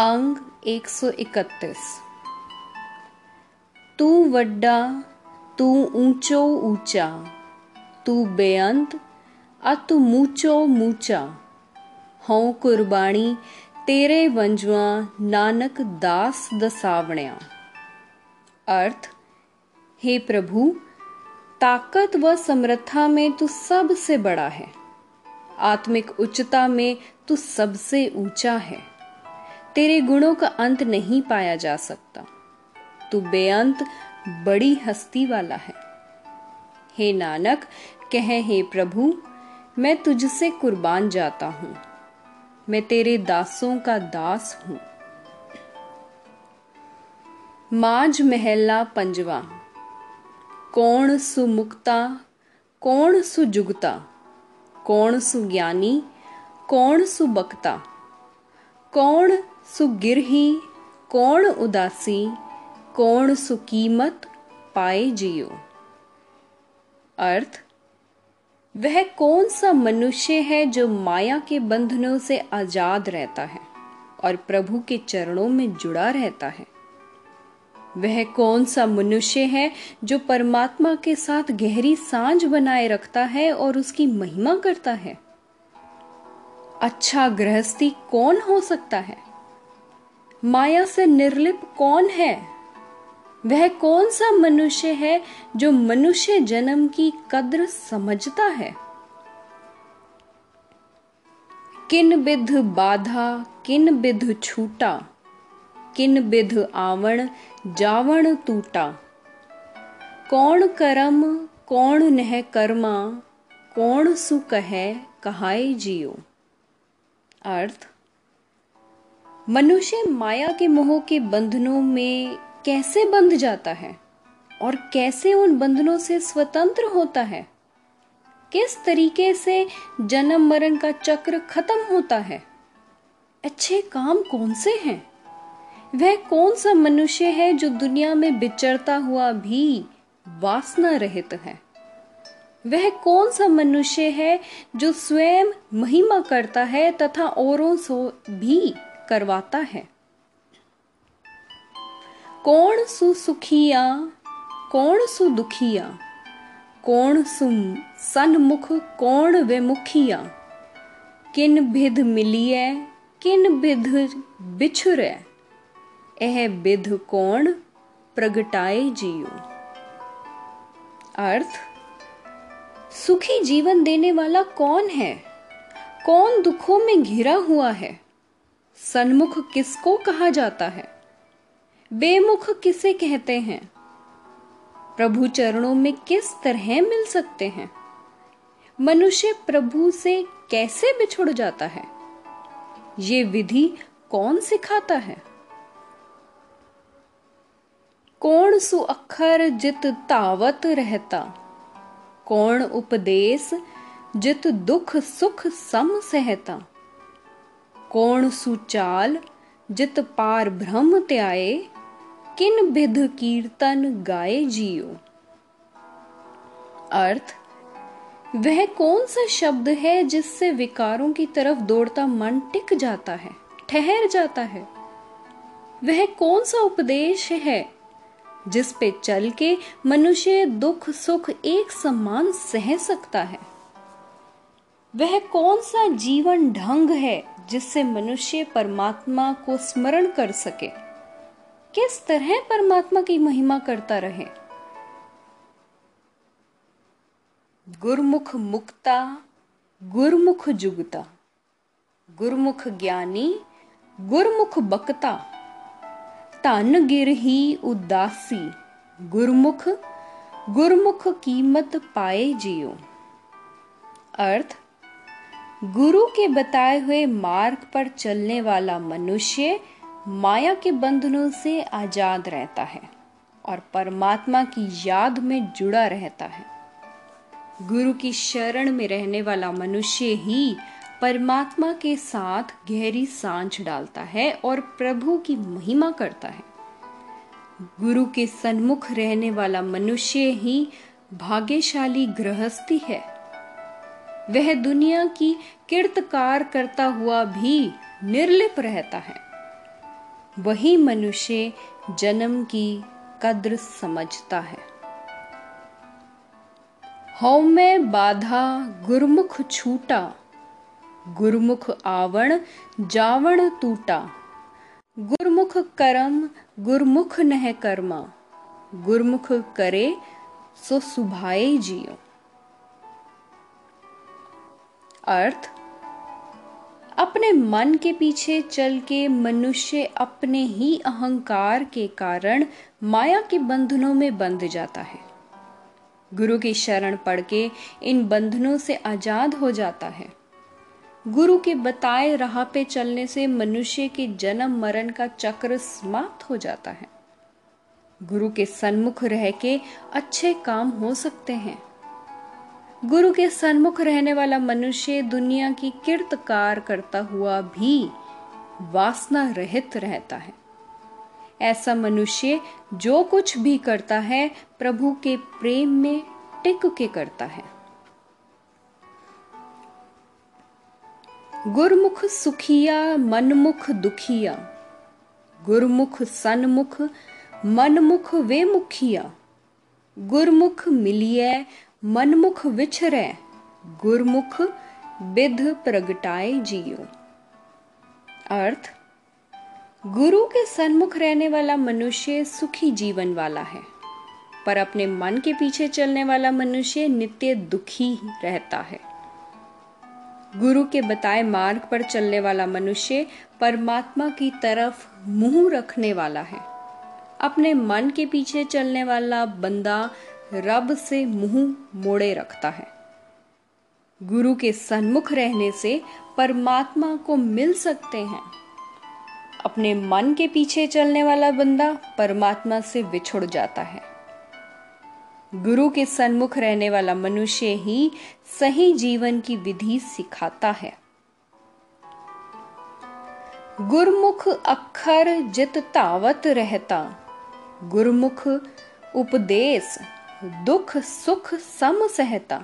अंग 131। तू वड्डा तू ऊंचो ऊंचा, तू बेअंत अतु मूचो मूचा। हों कुर्बानी तेरे वंजवा, नानक दास दसावण्या। अर्थ, हे प्रभु, ताकत व समर्था में तू सबसे बड़ा है। आत्मिक उच्चता में तू सबसे ऊंचा है। तेरे गुणों का अंत नहीं पाया जा सकता। तू बेअंत बड़ी हस्ती वाला है। हे नानक कह, हे प्रभु, मैं तुझसे कुर्बान जाता हूँ। मैं तेरे दासों का दास हूँ। माज महला पंजवा। कौन सुमुक्ता कौन सुजुगता, कौन सुज्ञानी कौन सुबक्ता। कौन सुगिरही कौन उदासी, कौन सुकीमत पाए जियो। अर्थ, वह कौन सा मनुष्य है जो माया के बंधनों से आजाद रहता है और प्रभु के चरणों में जुड़ा रहता है। वह कौन सा मनुष्य है जो परमात्मा के साथ गहरी सांझ बनाए रखता है और उसकी महिमा करता है। अच्छा गृहस्थी कौन हो सकता है। माया से निर्लिप कौन है। वह कौन सा मनुष्य है जो मनुष्य जन्म की कद्र समझता है। किन विध बाधा किन विध छूटा, किन विध आवण जावण टूटा। कौन कर्म कौन नह कर्मा, कौन सु कहे कहाय जियो। अर्थ, मनुष्य माया के मोह के बंधनों में कैसे बंध जाता है और कैसे उन बंधनों से स्वतंत्र होता है। किस तरीके से जन्म मरण का चक्र खत्म होता है। अच्छे काम कौन से हैं। वह कौन सा मनुष्य है जो दुनिया में विचरता हुआ भी वासना रहित है। वह कौन सा मनुष्य है जो स्वयं महिमा करता है तथा औरों से भी करवाता है। कौन सु सुखिया कौन सु दुखिया, कौन सु सन्मुख कौन विमुखिया। किन विध मिलिए किन विध बिछुरे, एह विध कौन प्रगटाए जियो। अर्थ, सुखी जीवन देने वाला कौन है। कौन दुखों में घिरा हुआ है। सन्मुख किसको कहा जाता है। बेमुख किसे कहते हैं। प्रभु चरणों में किस तरह मिल सकते हैं। मनुष्य प्रभु से कैसे बिछुड़ जाता है। ये विधि कौन सिखाता है। कौन सु अखर जित तावत रहता, कौन उपदेश जित दुख सुख सम सहता। कौन सुचाल जित पार ब्रह्म त्याए, किन विध कीर्तन गाए जियो। अर्थ, वह कौन सा शब्द है जिससे विकारों की तरफ दौड़ता मन टिक जाता है, ठहर जाता है। वह कौन सा उपदेश है जिस पे चल के मनुष्य दुख सुख एक समान सह सकता है। वह कौन सा जीवन ढंग है जिससे मनुष्य परमात्मा को स्मरण कर सके, किस तरह परमात्मा की महिमा करता रहे। गुरमुख मुक्ता गुरमुख जुगता, गुरमुख ज्ञानी गुरमुख बकता। तन गिरही उदासी, गुरमुख गुरमुख कीमत पाए जियो। अर्थ, गुरु के बताए हुए मार्ग पर चलने वाला मनुष्य माया के बंधनों से आजाद रहता है और परमात्मा की याद में जुड़ा रहता है। गुरु की शरण में रहने वाला मनुष्य ही परमात्मा के साथ गहरी सांझ डालता है और प्रभु की महिमा करता है। गुरु के सन्मुख रहने वाला मनुष्य ही भाग्यशाली गृहस्थी है। वह दुनिया की किर्तकार करता हुआ भी निर्लिप रहता है। वही मनुष्य जन्म की कद्र समझता है। हौ में बाधा गुरमुख छूटा, गुरमुख आवण जावण टूटा। गुरमुख करम गुरमुख नह कर्मा, गुरमुख करे सो सुभाए जियो। अर्थ, अपने मन के पीछे चल के मनुष्य अपने ही अहंकार के कारण माया के बंधनों में बंध जाता है। गुरु की शरण पड़ के इन बंधनों से आजाद हो जाता है। गुरु के बताए राह पे चलने से मनुष्य के जन्म मरण का चक्र समाप्त हो जाता है। गुरु के सन्मुख रह के अच्छे काम हो सकते हैं। गुरु के सन्मुख रहने वाला मनुष्य दुनिया की किरतकार करता हुआ भी वासना रहित रहता है। ऐसा मनुष्य जो कुछ भी करता है प्रभु के प्रेम में टिक के करता है। गुरमुख सुखिया मनमुख दुखिया, गुरमुख सन्मुख मनमुख वे मुखिया। गुरमुख मिलिए मनमुख विचरे, गुरमुख विध प्रगटाए जियो। अर्थ, गुरु के सन्मुख रहने वाला मनुष्य सुखी जीवन वाला है, पर अपने मन के पीछे चलने वाला मनुष्य नित्य दुखी रहता है। गुरु के बताए मार्ग पर चलने वाला मनुष्य परमात्मा की तरफ मुंह रखने वाला है। अपने मन के पीछे चलने वाला बंदा रब से मुंह मोड़े रखता है। गुरु के सन्मुख रहने से परमात्मा को मिल सकते हैं। अपने मन के पीछे चलने वाला बंदा परमात्मा से विछुड़ जाता है। गुरु के सन्मुख रहने वाला मनुष्य ही सही जीवन की विधि सिखाता है। गुरमुख अखर जित तावत रहता, गुरमुख उपदेश दुख सुख सम सहता।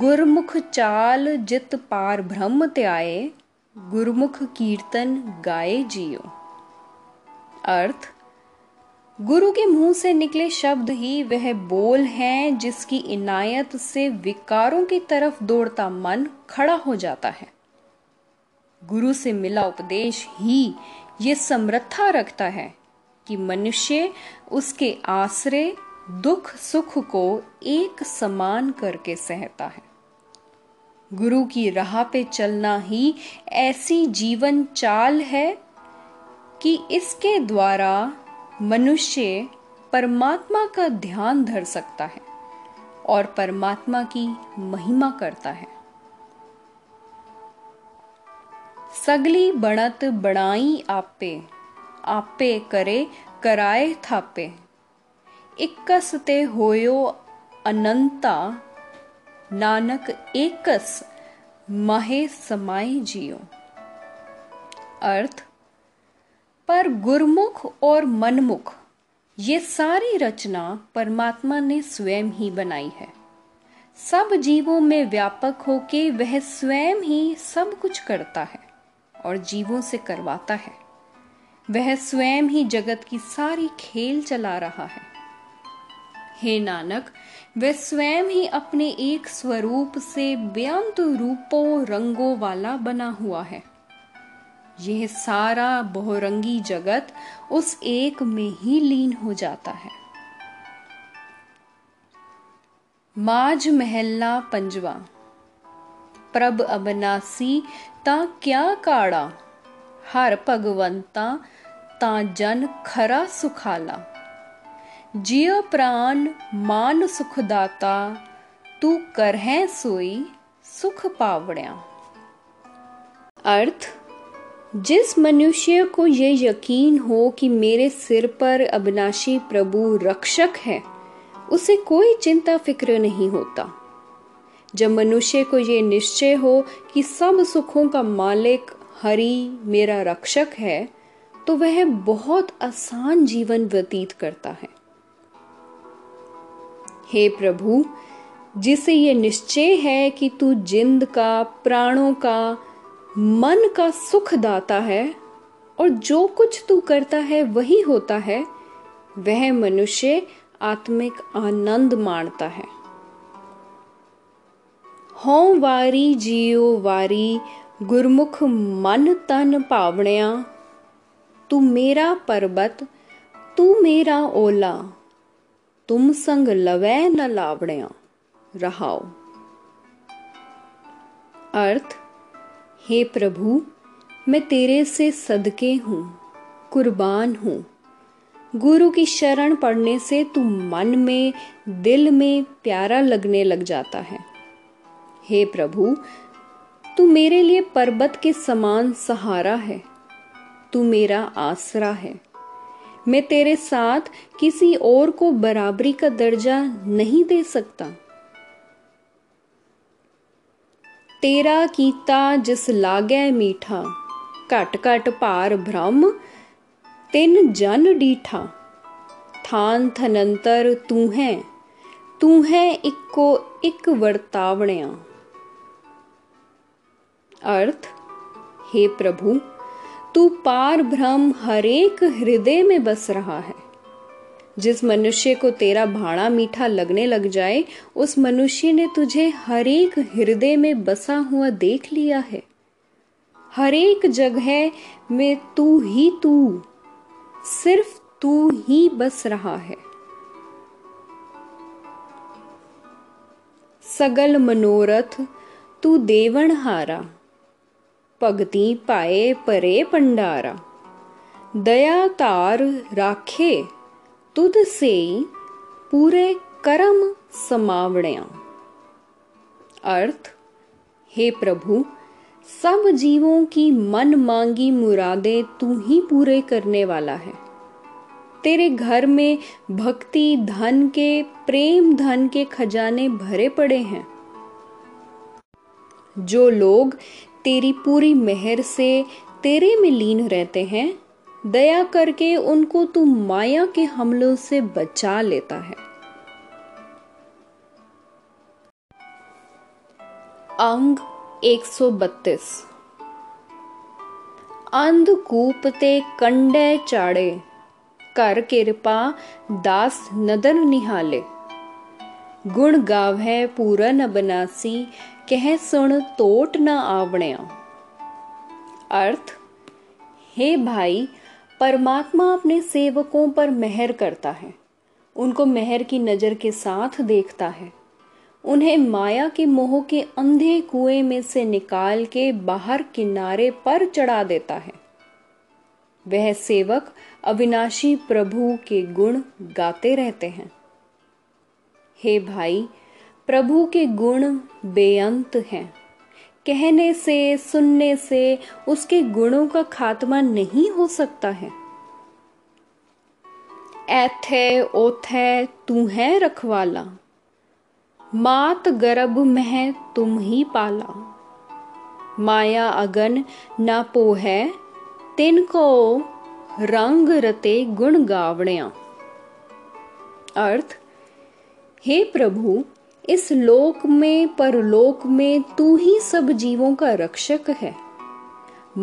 गुरमुख चाल जित पार ब्रह्म त्याए, गुरमुख कीर्तन गाए जियो। अर्थ, गुरु के मुंह से निकले शब्द ही वह बोल हैं जिसकी इनायत से विकारों की तरफ दौड़ता मन खड़ा हो जाता है। गुरु से मिला उपदेश ही ये समर्था रखता है कि मनुष्य उसके आश्रय दुख सुख को एक समान करके सहता है। गुरु की राह पे चलना ही ऐसी जीवन चाल है कि इसके द्वारा मनुष्य परमात्मा का ध्यान धर सकता है और परमात्मा की महिमा करता है। सगली बणत बणाई आपे, आपे करे कराए थापे। इक्कस ते होयो अनंता, नानक एकस महे समाए जियो। अर्थ, पर गुरमुख और मनमुख ये सारी रचना परमात्मा ने स्वयं ही बनाई है। सब जीवों में व्यापक होके वह स्वयं ही सब कुछ करता है और जीवों से करवाता है। वह स्वयं ही जगत की सारी खेल चला रहा है। हे नानक, वह स्वयं ही अपने एक स्वरूप से बेअंत रूपों रंगों वाला बना हुआ है। यह सारा बहुरंगी जगत उस एक में ही लीन हो जाता है। माज महला पंजवा, प्रभ अबनासी ता क्या काड़ा। हर भगवंता ता जन खरा सुखाला। जिय प्राण मान सुखदाता, तू करहै सोई सुख पावण्या। अर्थ, जिस मनुष्य को यह यकीन हो कि मेरे सिर पर अविनाशी प्रभु रक्षक है, उसे कोई चिंता फिक्र नहीं होता। जब मनुष्य को यह निश्चय हो कि सब सुखों का मालिक हरि मेरा रक्षक है, तो वह बहुत आसान जीवन व्यतीत करता है। हे प्रभु, जिसे यह निश्चय है कि तू जिंद का प्राणों का मन का सुख दाता है, और जो कुछ तू करता है वही होता है, वह मनुष्य आत्मिक आनंद मानता है। हों वारी जियो वारी गुरमुख मन तन पावण्या, तू मेरा पर्वत तू मेरा ओला, तुम संग लवै न लावण्या रहाओ। अर्थ, हे प्रभु मैं तेरे से सदके हूँ, कुर्बान हूँ। गुरु की शरण पड़ने से तू मन में दिल में प्यारा लगने लग जाता है। हे प्रभु तू मेरे लिए पर्वत के समान सहारा है, तू मेरा आसरा है। मैं तेरे साथ किसी और को बराबरी का दर्जा नहीं दे सकता। तेरा कीता जिस लागै मीठा, घट घट भार ब्रह्म तिन जन डीठा। थान थनंतर तू है इको इक वर्तावण्या। अर्थ, हे प्रभु तू पार ब्रह्म हरेक हृदय में बस रहा है। जिस मनुष्य को तेरा भाणा मीठा लगने लग जाए, उस मनुष्य ने तुझे हरेक हृदय में बसा हुआ देख लिया है। हरेक जगह में तू, सिर्फ तू ही बस रहा है। सगल मनोरथ तू देवण हारा, भगती पाए परे भंडारा। दया तार राखे तुद से पूरे कर्म समावण्या। अर्थ, हे प्रभु सब जीवों की मन मांगी मुरादें तू ही पूरे करने वाला है। तेरे घर में भक्ति धन के, प्रेम धन के खजाने भरे पड़े हैं। जो लोग तेरी पूरी मेहर से तेरे में लीन रहते हैं, दया करके उनको तू माया के हमलों से बचा लेता है। अंग 132। अंधकूप ते कंडे चाड़े, कर कृपा दास नदर निहाले। गुण गावै पूरा न बनासी, कह सुन तोट न आवण्या। अर्थ, हे भाई परमात्मा अपने सेवकों पर मेहर करता है, उनको मेहर की नज़र के साथ देखता है। उन्हें माया के मोह के अंधे कुएं में से निकाल के बाहर किनारे पर चढ़ा देता है। वह सेवक अविनाशी प्रभु के गुण गाते रहते हैं। हे भाई प्रभु के गुण बेअंत हैं। कहने से, सुनने से उसके गुणों का खात्मा नहीं हो सकता है। ऐथे ओथे तू है रखवाला, मात गर्भ में तुम ही पाला। माया अगन ना पोहै, तिनको रंग रते गुण गावण्या। अर्थ, हे प्रभु इस लोक में परलोक में तू ही सब जीवों का रक्षक है।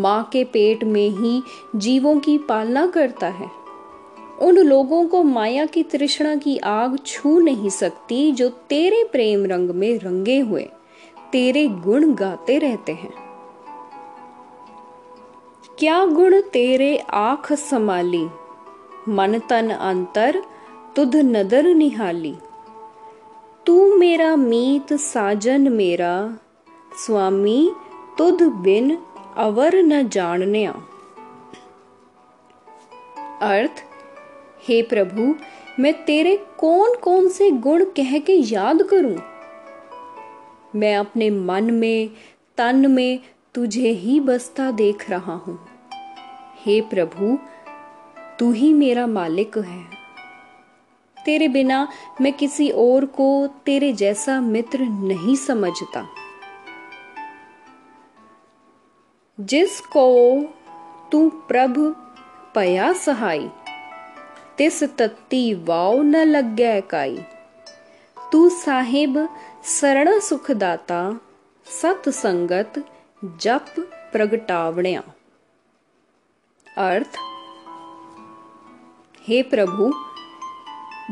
माँ के पेट में ही जीवों की पालना करता है। उन लोगों को माया की तृष्णा की आग छू नहीं सकती जो तेरे प्रेम रंग में रंगे हुए तेरे गुण गाते रहते हैं। क्या गुण तेरे आँख समाली, मन तन अंतर तुध नदर निहाली। तू मेरा मीत साजन मेरा, स्वामी तुध बिन अवर न जानन्या। अर्थ, हे प्रभु मैं तेरे कौन कौन से गुण कह के याद करूं। मैं अपने मन में तन में तुझे ही बसता देख रहा हूं। हे प्रभु तू ही मेरा मालिक है। तेरे बिना मैं किसी और को तेरे जैसा मित्र नहीं समझता। जिसको तू प्रभु पया सहाई, तिस तत्ती वाव न लग्गै काई। तू साहिब शरण सुखदाता, सत संगत जप प्रगटावण्या। अर्थ, हे प्रभु,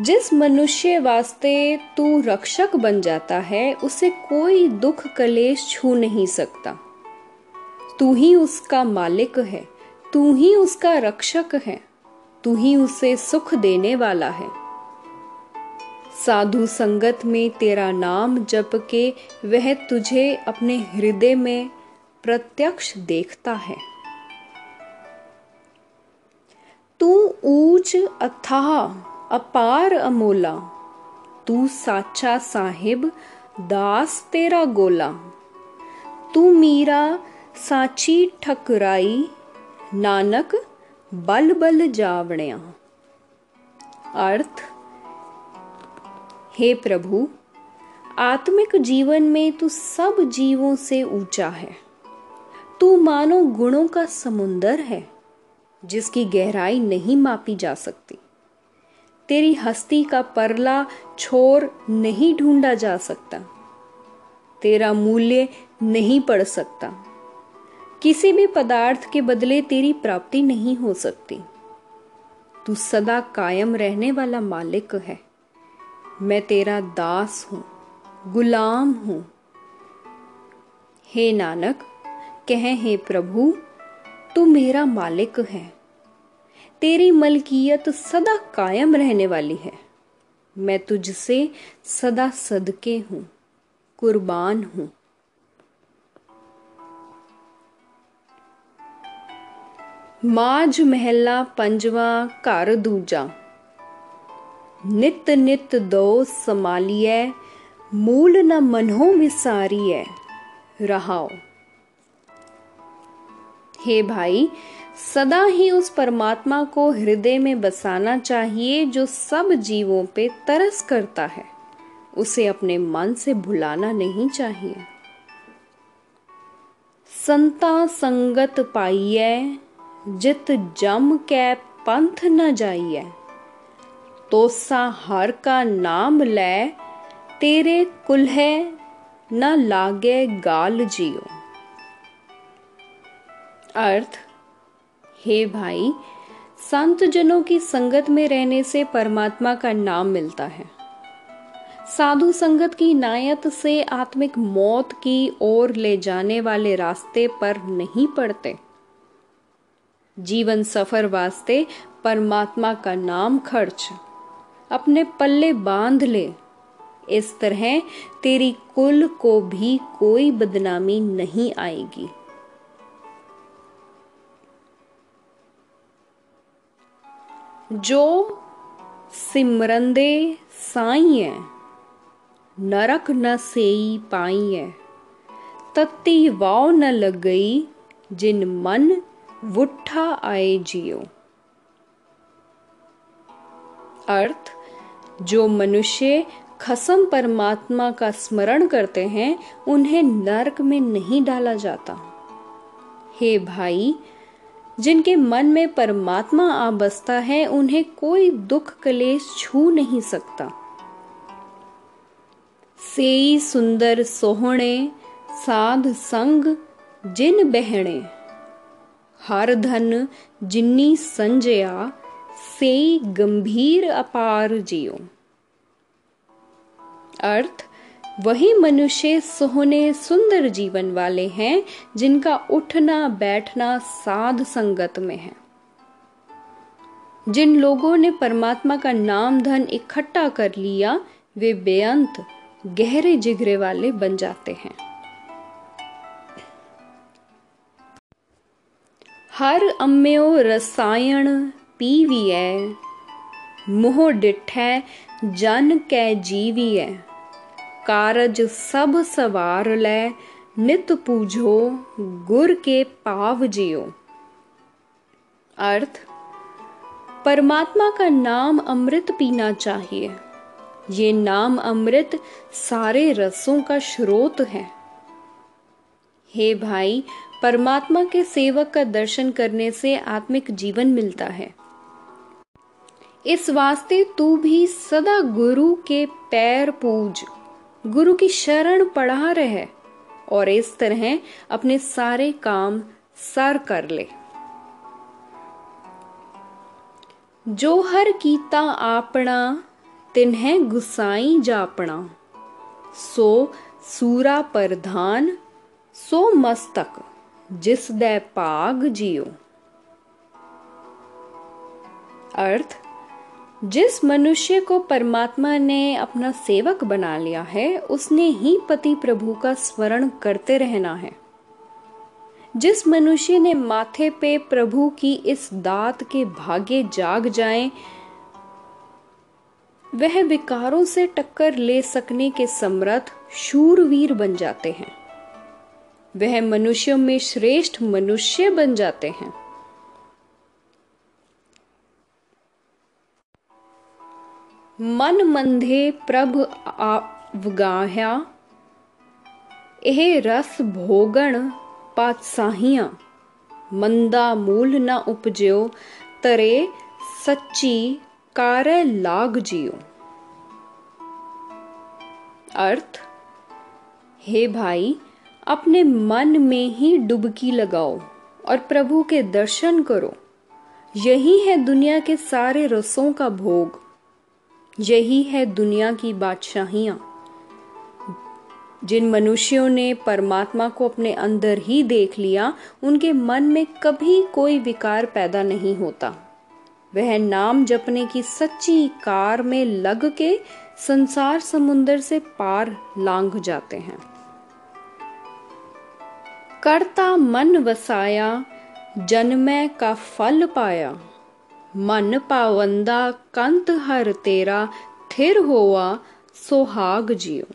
जिस मनुष्य वास्ते तू रक्षक बन जाता है उसे कोई दुख कलेश छू नहीं सकता। तू ही उसका मालिक है, तू ही उसका रक्षक है, तू ही उसे सुख देने वाला है। साधु संगत में तेरा नाम जप के वह तुझे अपने हृदय में प्रत्यक्ष देखता है। तू ऊंच, अथाह, अपार, अमोला, तू साचा साहिब, दास तेरा गोला। तू मीरा साची ठकराई, नानक बल बल जावण्या। अर्थ, हे प्रभु, आत्मिक जीवन में तू सब जीवों से ऊंचा है। तू मानो गुणों का समुंदर है जिसकी गहराई नहीं मापी जा सकती। तेरी हस्ती का परला छोर नहीं ढूंढा जा सकता, तेरा मूल्य नहीं पड़ सकता। किसी भी पदार्थ के बदले तेरी प्राप्ति नहीं हो सकती। तू सदा कायम रहने वाला मालिक है। मैं तेरा दास हूँ, गुलाम हूँ। हे नानक, कह हे प्रभु, तू मेरा मालिक है। तेरी मलकियत सदा कायम रहने वाली है। मैं तुझसे सदा सदके हूँ, कुर्बान हूँ। माज महला पंजवा, घर दूजा। नित नित दो समालिए, मूल न मनहो विसारिए रहाओ। हे भाई, सदा ही उस परमात्मा को हृदय में बसाना चाहिए जो सब जीवों पे तरस करता है। उसे अपने मन से भुलाना नहीं चाहिए। संता संगत पाइए, जित जम कै पंथ न जाइए। तोसा हर का नाम ले, तेरे कुल्हे न लागे गाल जियो। अर्थ, हे भाई, संत जनों की संगत में रहने से परमात्मा का नाम मिलता है। साधु संगत की नायत से आत्मिक मौत की ओर ले जाने वाले रास्ते पर नहीं पड़ते। जीवन सफर वास्ते परमात्मा का नाम खर्च, अपने पल्ले बांध ले। इस तरह तेरी कुल को भी कोई बदनामी नहीं आएगी। जो सिमरंदे साईं है, नरक न सेई पाई है। तत्ती वाव न लग गई, जिन मन वुठा आए जियो। अर्थ, जो मनुष्य खसम परमात्मा का स्मरण करते हैं उन्हें नरक में नहीं डाला जाता। हे भाई, जिनके मन में परमात्मा आ बसता है उन्हें कोई दुख कलेश छू नहीं सकता। सेई सुंदर सोहणे, साध संग जिन बहणे। हर धन जिन्नी संजया, सेई गंभीर अपार जियो। अर्थ, वही मनुष्य सोहने सुंदर जीवन वाले हैं जिनका उठना बैठना साध संगत में है। जिन लोगों ने परमात्मा का नाम धन इकट्ठा कर लिया वे बेअंत गहरे जिगरे वाले बन जाते हैं। हर अम्यो रसायन पीविए, मोह डिठै जन कै जीविए। कारज सब सवार लै, नित पूजो गुर के पाव जियो। अर्थ, परमात्मा का नाम अमृत पीना चाहिए। ये नाम अमृत सारे रसों का स्रोत है। हे भाई, परमात्मा के सेवक का दर्शन करने से आत्मिक जीवन मिलता है। इस वास्ते तू भी सदा गुरु के पैर पूज, गुरु की शरण पढ़ा रहे और इस तरह अपने सारे काम सर कर ले। जो हर कीता आपणा तिन्है गुसाई जापणा। सो सूरा प्रधान सो मस्तक जिस दै भाग जियो। अर्थ, जिस मनुष्य को परमात्मा ने अपना सेवक बना लिया है उसने ही पति प्रभु का स्मरण करते रहना है। जिस मनुष्य ने माथे पे प्रभु की इस दात के भागे जाग जाएं, वह विकारों से टक्कर ले सकने के समर्थ शूरवीर बन जाते हैं। वह मनुष्यों में श्रेष्ठ मनुष्य बन जाते हैं। मन मंधे प्रभ आवगाह्या एह रस भोगण पातसाहियां। मंदा मूल न उपज्यो तरे सच्ची कार्य लाग जियो। अर्थ, हे भाई, अपने मन में ही डुबकी लगाओ और प्रभु के दर्शन करो। यही है दुनिया के सारे रसों का भोग, यही है दुनिया की बादशाहियां। जिन मनुष्यों ने परमात्मा को अपने अंदर ही देख लिया उनके मन में कभी कोई विकार पैदा नहीं होता। वह नाम जपने की सच्ची कार में लग के संसार समुंदर से पार लांघ जाते हैं। करता मन वसाया जन्मै का फल पाया। मन पावंदा कंत हर तेरा थिर होवा सोहाग जियो।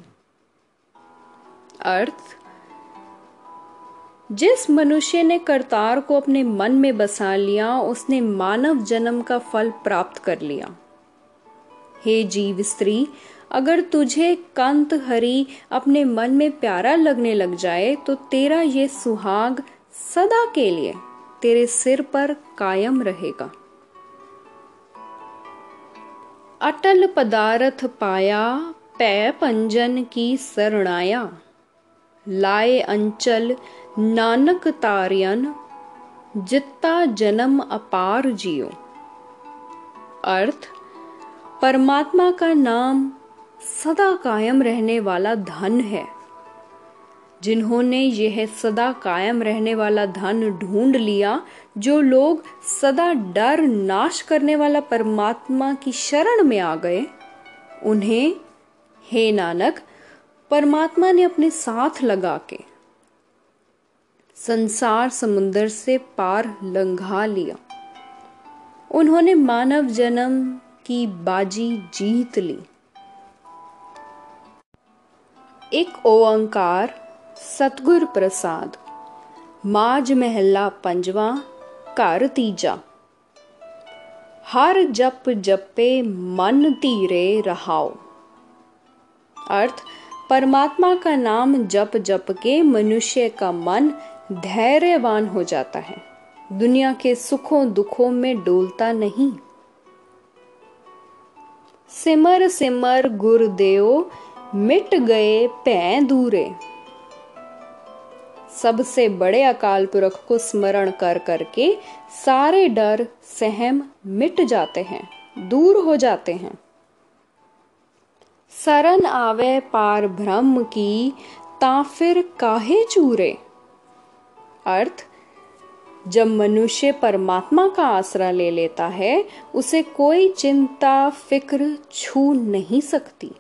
अर्थ, जिस मनुष्य ने करतार को अपने मन में बसा लिया उसने मानव जन्म का फल प्राप्त कर लिया। हे जीव स्त्री, अगर तुझे कंत हरि अपने मन में प्यारा लगने लग जाए तो तेरा ये सुहाग सदा के लिए तेरे सिर पर कायम रहेगा। अटल पदार्थ पाया पै पंजन की शरणाया। लाए अंचल नानक तारियन जित्ता जन्म अपार जियो। अर्थ, परमात्मा का नाम सदा कायम रहने वाला धन है। जिन्होंने यह सदा कायम रहने वाला धन ढूंढ लिया, जो लोग सदा डर नाश करने वाला परमात्मा की शरण में आ गए, उन्हें हे नानक परमात्मा ने अपने साथ लगा के संसार समुंदर से पार लंघा लिया। उन्होंने मानव जन्म की बाजी जीत ली। एक ओंकार सतगुर प्रसाद। माज महला पंजवा घर तीजा। हर जप जपे मन धीरे रहाओ। अर्थ, परमात्मा का नाम जप जप के मनुष्य का मन धैर्यवान हो जाता है, दुनिया के सुखों दुखों में डोलता नहीं। सिमर सिमर गुरुदेव मिट गए भय दूरे। सबसे बड़े अकाल पुरख को स्मरण कर करके सारे डर सहम मिट जाते हैं, दूर हो जाते हैं। शरण आवे पार ब्रह्म की ता फिर काहे चूरे। अर्थ, जब मनुष्य परमात्मा का आसरा ले लेता है उसे कोई चिंता फिक्र छू नहीं सकती।